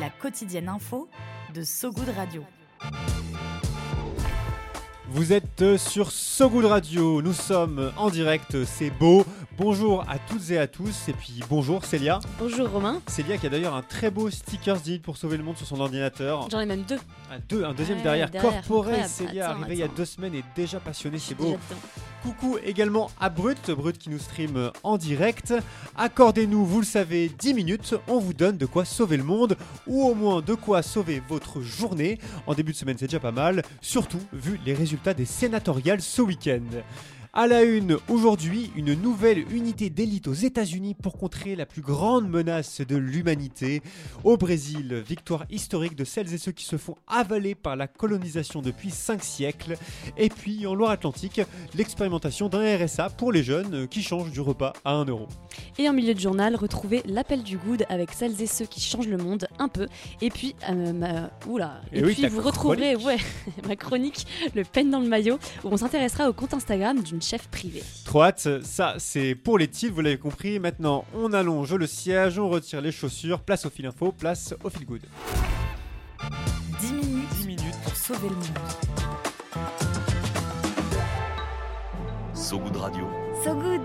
La quotidienne info de So Good Radio. Vous êtes sur So Good Radio, nous sommes en direct, c'est beau. Bonjour à toutes et à tous, et puis bonjour Célia. Bonjour Romain. Célia qui a d'ailleurs un très beau stickers d'île pour sauver le monde sur son ordinateur. J'en ai même deux. Un deuxième derrière. Corporel, Célia, arrivée il y a 2 semaines et déjà passionnée, c'est beau. Coucou également à Brut qui nous stream en direct. Accordez-nous, vous le savez, 10 minutes, on vous donne de quoi sauver le monde, ou au moins de quoi sauver votre journée. En début de semaine, c'est déjà pas mal, surtout vu les résultats des sénatoriales ce week-end. À la une, aujourd'hui, une nouvelle unité d'élite aux États-Unis pour contrer la plus grande menace de l'humanité. Au Brésil, victoire historique de celles et ceux qui se font avaler par la colonisation depuis 5 siècles. Et puis, en Loire-Atlantique, l'expérimentation d'un RSA pour les jeunes qui changent du repas à 1 euro. Et en milieu de journal, retrouvez l'appel du good avec celles et ceux qui changent le monde un peu. Et puis, vous retrouverez ma chronique Le peigne dans l'maillot où on s'intéressera au compte Instagram d'une chef privé. Trop hâte, ça c'est pour les titres, vous l'avez compris. Maintenant, on allonge le siège, on retire les chaussures, place au fil info, place au fil good. 10 minutes pour sauver le monde. So Good Radio. So Good.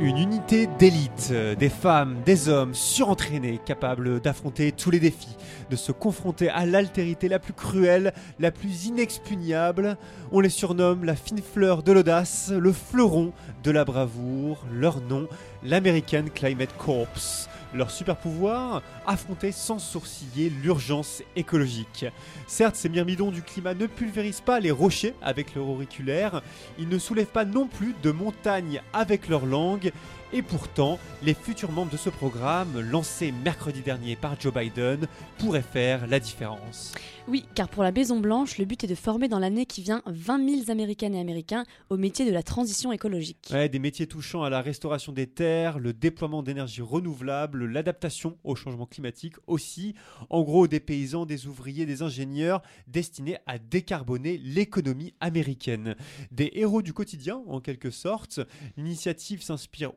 Une unité d'élite, des femmes, des hommes surentraînés, capables d'affronter tous les défis, de se confronter à l'altérité la plus cruelle, la plus inexpugnable. On les surnomme la fine fleur de l'audace, le fleuron de la bravoure, leur nom, l'American Climate Corps. Leur super pouvoir, affronter sans sourciller l'urgence écologique. Certes, ces myrmidons du climat ne pulvérisent pas les rochers avec leur auriculaire, ils ne soulèvent pas non plus de montagnes avec leur langue, et pourtant, les futurs membres de ce programme, lancé mercredi dernier par Joe Biden, pourraient faire la différence. Oui, car pour la Maison-Blanche, le but est de former dans l'année qui vient 20 000 Américaines et Américains au métier de la transition écologique. Ouais, des métiers touchant à la restauration des terres, le déploiement d'énergies renouvelables, l'adaptation au changement climatique aussi. En gros, des paysans, des ouvriers, des ingénieurs destinés à décarboner l'économie américaine. Des héros du quotidien, en quelque sorte. L'initiative s'inspire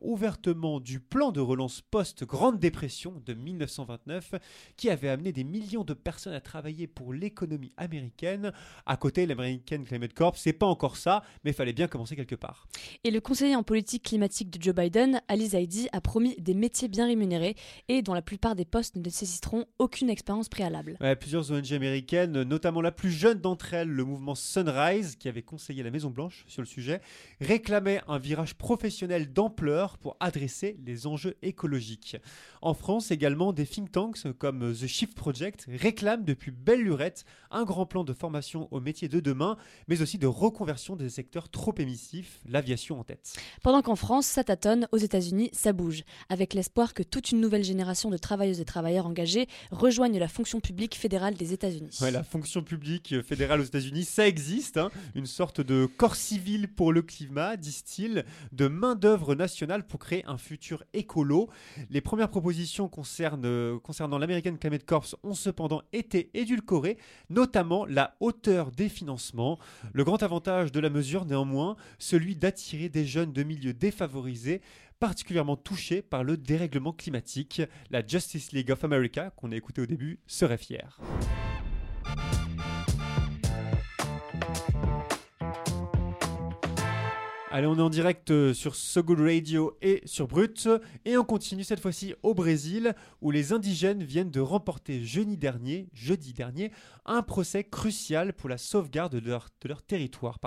du plan de relance post-Grande Dépression de 1929 qui avait amené des millions de personnes à travailler pour l'économie américaine. À côté, l'American Climate Corps, c'est pas encore ça, mais il fallait bien commencer quelque part. Et le conseiller en politique climatique de Joe Biden, Ali Zaidi, a promis des métiers bien rémunérés et dont la plupart des postes ne nécessiteront aucune expérience préalable. Ouais, plusieurs ONG américaines, notamment la plus jeune d'entre elles, le mouvement Sunrise, qui avait conseillé la Maison-Blanche sur le sujet, réclamait un virage professionnel d'ampleur pour adresser les enjeux écologiques. En France également, des think tanks comme The Shift Project réclament depuis belle lurette un grand plan de formation aux métiers de demain, mais aussi de reconversion des secteurs trop émissifs, l'aviation en tête. Pendant qu'en France, ça tâtonne, aux États-Unis, ça bouge, avec l'espoir que toute une nouvelle génération de travailleuses et travailleurs engagés rejoignent la fonction publique fédérale des États-Unis. Ouais, la fonction publique fédérale aux États-Unis, ça existe, hein, une sorte de corps civil pour le climat, disent-ils, de main-d'œuvre nationale pour créer un futur écolo. Les premières propositions concernant l'American Climate Corps ont cependant été édulcorées, notamment la hauteur des financements. Le grand avantage de la mesure, néanmoins, celui d'attirer des jeunes de milieux défavorisés, particulièrement touchés par le dérèglement climatique. La Justice League of America, qu'on a écouté au début, serait fière. Allez, on est en direct sur So Good Radio et sur Brut. Et on continue cette fois-ci au Brésil, où les indigènes viennent de remporter jeudi dernier, un procès crucial pour la sauvegarde de leur territoire.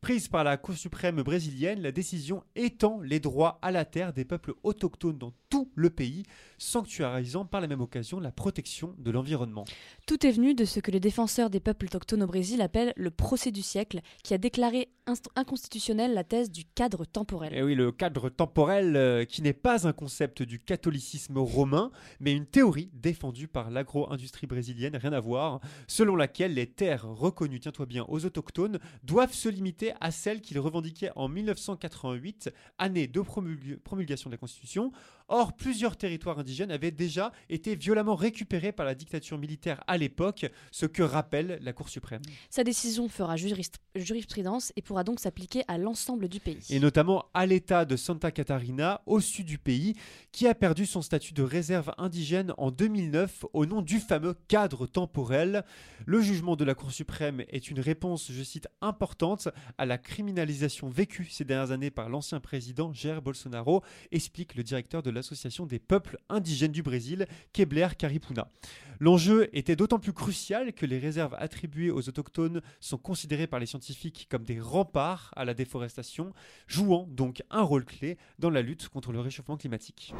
Prise par la Cour suprême brésilienne, la décision étend les droits à la terre des peuples autochtones dans tout le pays, sanctuarisant par la même occasion la protection de l'environnement. Tout est venu de ce que les défenseurs des peuples autochtones au Brésil appellent le procès du siècle, qui a déclaré inconstitutionnelle la thèse du cadre temporel. Et oui, le cadre temporel qui n'est pas un concept du catholicisme romain, mais une théorie défendue par l'agro-industrie brésilienne, rien à voir, selon laquelle les terres reconnues, tiens-toi bien, aux autochtones doivent se limiter à celles qu'ils revendiquaient en 1988, année de promulgation de la Constitution. Or, plusieurs territoires indigènes avaient déjà été violemment récupérés par la dictature militaire à l'époque, ce que rappelle la Cour suprême. Sa décision fera jurisprudence et pourra donc s'appliquer à l'ensemble du pays. Et notamment à l'État de Santa Catarina, au sud du pays, qui a perdu son statut de réserve indigène en 2009 au nom du fameux cadre temporel. Le jugement de la Cour suprême est une réponse, je cite, importante à la criminalisation vécue ces dernières années par l'ancien président Jair Bolsonaro, explique le directeur de l'Association des peuples indigènes du Brésil, Kebler-Caripuna. L'enjeu était d'autant plus crucial que les réserves attribuées aux autochtones sont considérées par les scientifiques comme des remparts à la déforestation, jouant donc un rôle clé dans la lutte contre le réchauffement climatique.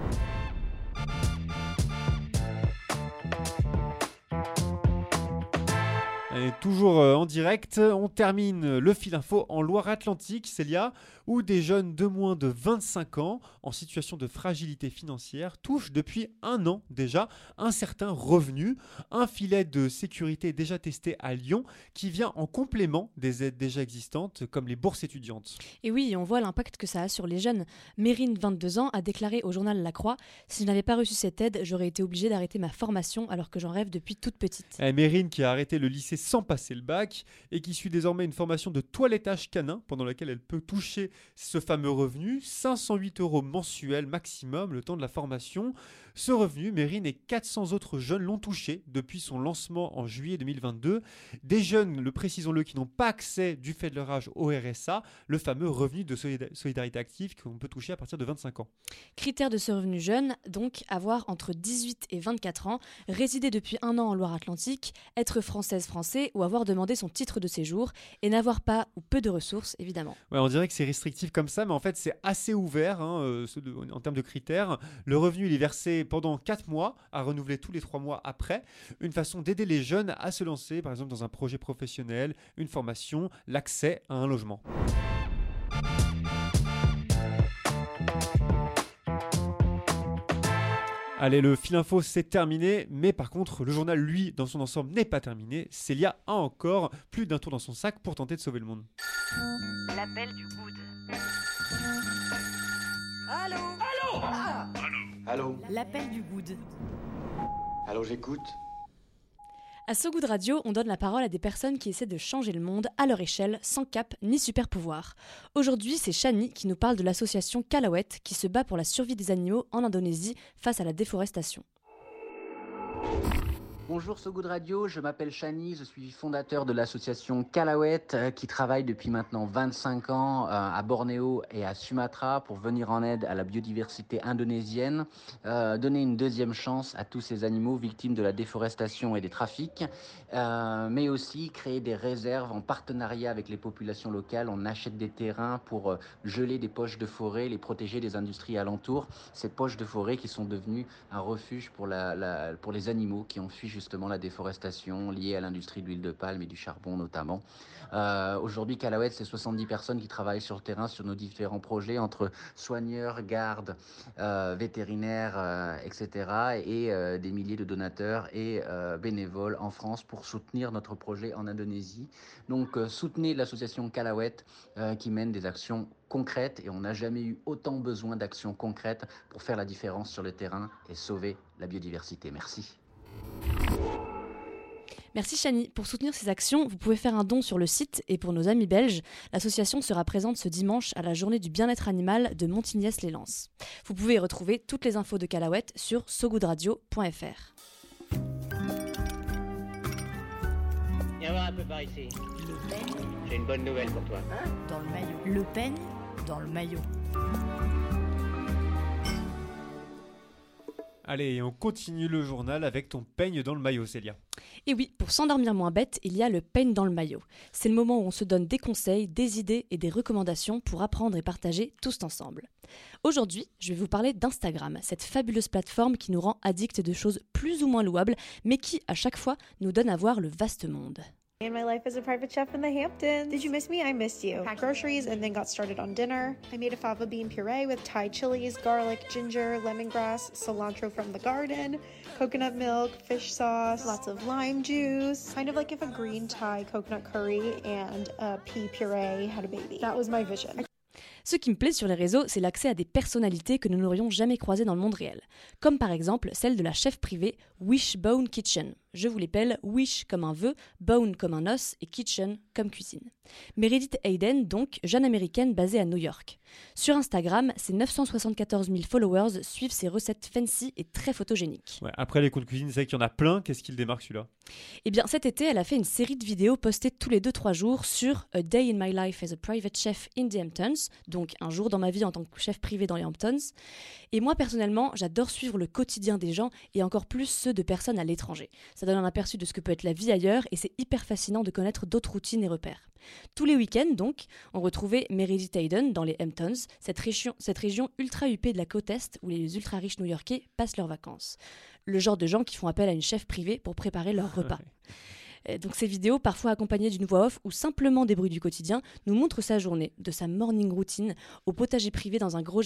Et toujours en direct, on termine le fil info en Loire-Atlantique, Célia, où des jeunes de moins de 25 ans en situation de fragilité financière touchent depuis un an déjà un certain revenu, un filet de sécurité déjà testé à Lyon qui vient en complément des aides déjà existantes comme les bourses étudiantes. Et oui, on voit l'impact que ça a sur les jeunes. Mérine, 22 ans, a déclaré au journal La Croix « Si je n'avais pas reçu cette aide, j'aurais été obligée d'arrêter ma formation alors que j'en rêve depuis toute petite. » Mérine qui a arrêté le lycée sans passer le bac et qui suit désormais une formation de toilettage canin pendant laquelle elle peut toucher ce fameux revenu, 508 € mensuels maximum le temps de la formation. Ce revenu, Mérine et 400 autres jeunes l'ont touché depuis son lancement en juillet 2022. Des jeunes, le précisons-le, qui n'ont pas accès du fait de leur âge au RSA, le fameux revenu de solidarité active qu'on peut toucher à partir de 25 ans. Critère de ce revenu jeune, donc avoir entre 18 et 24 ans, résider depuis un an en Loire-Atlantique, être français ou avoir demandé son titre de séjour et n'avoir pas ou peu de ressources, évidemment. Ouais, on dirait que c'est restrictif comme ça, mais en fait, c'est assez ouvert en termes de critères. Le revenu, il est versé pendant 4 mois, à renouveler tous les 3 mois après. Une façon d'aider les jeunes à se lancer, par exemple, dans un projet professionnel, une formation, l'accès à un logement. Allez, le fil info, c'est terminé, mais par contre, le journal, lui, dans son ensemble, n'est pas terminé. Célia a encore plus d'un tour dans son sac pour tenter de sauver le monde. L'appel du good. Allô ? Allô ? Ah ! Allô ? Allô ? L'appel du good. Allô, j'écoute. À So Good Radio, on donne la parole à des personnes qui essaient de changer le monde à leur échelle, sans cap ni super pouvoir. Aujourd'hui, c'est Chanee qui nous parle de l'association Kalaweit qui se bat pour la survie des animaux en Indonésie face à la déforestation. Bonjour So Good Radio, je m'appelle Chanee, je suis fondateur de l'association Kalaweit qui travaille depuis maintenant 25 ans à Bornéo et à Sumatra pour venir en aide à la biodiversité indonésienne, donner une deuxième chance à tous ces animaux victimes de la déforestation et des trafics, mais aussi créer des réserves en partenariat avec les populations locales. On achète des terrains pour geler des poches de forêt, les protéger des industries alentours, ces poches de forêt qui sont devenues un refuge pour, pour les animaux qui ont fui justement la déforestation liée à l'industrie de l'huile de palme et du charbon notamment. Aujourd'hui, Kalaweit, c'est 70 personnes qui travaillent sur le terrain sur nos différents projets entre soigneurs, gardes, vétérinaires, etc. et des milliers de donateurs et bénévoles en France pour soutenir notre projet en Indonésie. Donc soutenez l'association Kalaweit qui mène des actions concrètes et on n'a jamais eu autant besoin d'actions concrètes pour faire la différence sur le terrain et sauver la biodiversité. Merci. Merci Chanee. Pour soutenir ces actions, vous pouvez faire un don sur le site et pour nos amis belges, l'association sera présente ce dimanche à la journée du bien-être animal de Montignès-les-Lances. Vous pouvez retrouver toutes les infos de Kalaweit sur sogoodradio.fr. Viens voir un peu par ici. Le peigne. J'ai une bonne nouvelle pour toi. Hein ? Dans le maillot. Le peigne dans le maillot. Allez, et on continue le journal avec ton peigne dans le maillot, Célia. Et oui, pour s'endormir moins bête, il y a le peigne dans le maillot. C'est le moment où on se donne des conseils, des idées et des recommandations pour apprendre et partager tous ensemble. Aujourd'hui, je vais vous parler d'Instagram, cette fabuleuse plateforme qui nous rend addicts de choses plus ou moins louables, mais qui, à chaque fois, nous donne à voir le vaste monde. And my life as a private chef in the Hamptons. Did you miss me? I missed you. Packed groceries and then got started on dinner. I made a fava bean puree with Thai chilies, garlic, ginger, lemongrass, cilantro from the garden, coconut milk, fish sauce, lots of lime juice. Kind of like if a green Thai coconut curry and a pea puree had a baby. That was my vision. Ce qui me plaît sur les réseaux, c'est l'accès à des personnalités que nous n'aurions jamais croisées dans le monde réel. Comme par exemple celle de la chef privée Wishbone Kitchen. Je vous l'appelle Wish comme un vœu, Bone comme un os et Kitchen comme cuisine. Meredith Hayden, donc, jeune américaine basée à New York. Sur Instagram, ses 974 000 followers suivent ses recettes fancy et très photogéniques. Ouais, après les cours de cuisine, c'est vrai qu'il y en a plein. Qu'est-ce qu'il démarque celui-là ? Eh bien, cet été, elle a fait une série de vidéos postées tous les 2-3 jours sur A Day in My Life as a Private Chef in the Hamptons, donc un jour dans ma vie en tant que chef privé dans les Hamptons. Et moi, personnellement, j'adore suivre le quotidien des gens et encore plus ceux de personnes à l'étranger. Ça donne un aperçu de ce que peut être la vie ailleurs et c'est hyper fascinant de connaître d'autres routines et repères. Tous les week-ends, donc, on retrouvait Meredith Hayden dans les Hamptons, cette région ultra huppée de la côte Est où les ultra-riches new-yorkais passent leurs vacances. Le genre de gens qui font appel à une chef privée pour préparer leur repas. Donc ces vidéos, parfois accompagnées d'une voix off ou simplement des bruits du quotidien, nous montrent sa journée, de sa morning routine, au potager privé dans un grand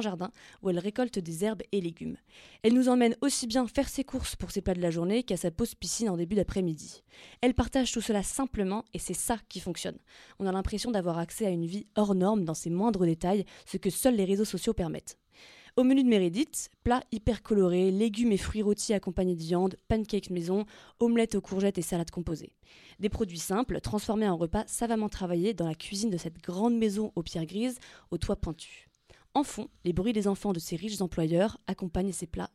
jardin où elle récolte des herbes et légumes. Elle nous emmène aussi bien faire ses courses pour ses plats de la journée qu'à sa pause piscine en début d'après-midi. Elle partage tout cela simplement et c'est ça qui fonctionne. On a l'impression d'avoir accès à une vie hors norme dans ses moindres détails, ce que seuls les réseaux sociaux permettent. Au menu de Meredith, plats hyper colorés, légumes et fruits rôtis accompagnés de viande, pancakes maison, omelettes aux courgettes et salades composées. Des produits simples, transformés en repas savamment travaillés dans la cuisine de cette grande maison aux pierres grises, aux toits pointus. En fond, les bruits des enfants de ses riches employeurs accompagnent ces plats.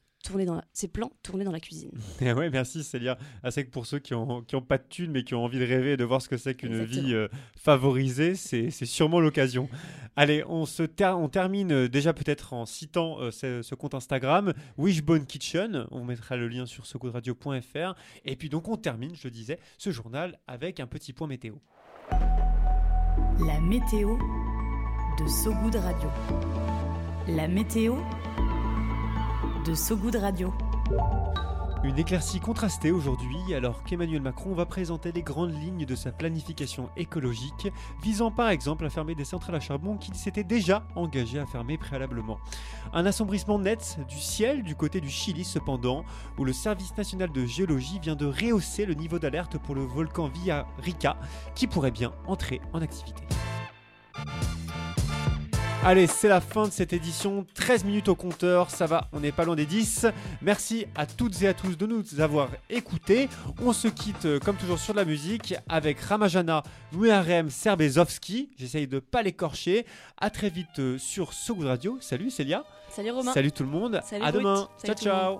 Ces plans tournés dans la cuisine. Et ouais, merci Célia. Ah, c'est que pour ceux qui ont pas de thunes mais qui ont envie de rêver et de voir ce que c'est qu'une vie favorisée, c'est sûrement l'occasion. Allez, on termine déjà peut-être en citant ce compte Instagram, Wishbone Kitchen. On mettra le lien sur socoodradio.fr. Et puis donc on termine, je disais, ce journal avec un petit point météo. La météo de So Good Radio. La météo de So Good Radio. Une éclaircie contrastée aujourd'hui, alors qu'Emmanuel Macron va présenter les grandes lignes de sa planification écologique, visant par exemple à fermer des centrales à charbon qu'il s'était déjà engagé à fermer préalablement. Un assombrissement net du ciel du côté du Chili cependant, où le service national de géologie vient de rehausser le niveau d'alerte pour le volcan Villarrica, qui pourrait bien entrer en activité. Allez, c'est la fin de cette édition, 13 minutes au compteur, ça va, on n'est pas loin des 10. Merci à toutes et à tous de nous avoir écoutés. On se quitte comme toujours sur de la musique avec Ramajana Muharem Serbezovski. J'essaye de ne pas l'écorcher. A très vite sur So Good Radio. Salut Célia. Salut Romain. Salut tout le monde. Salut à demain. Ciao, ciao.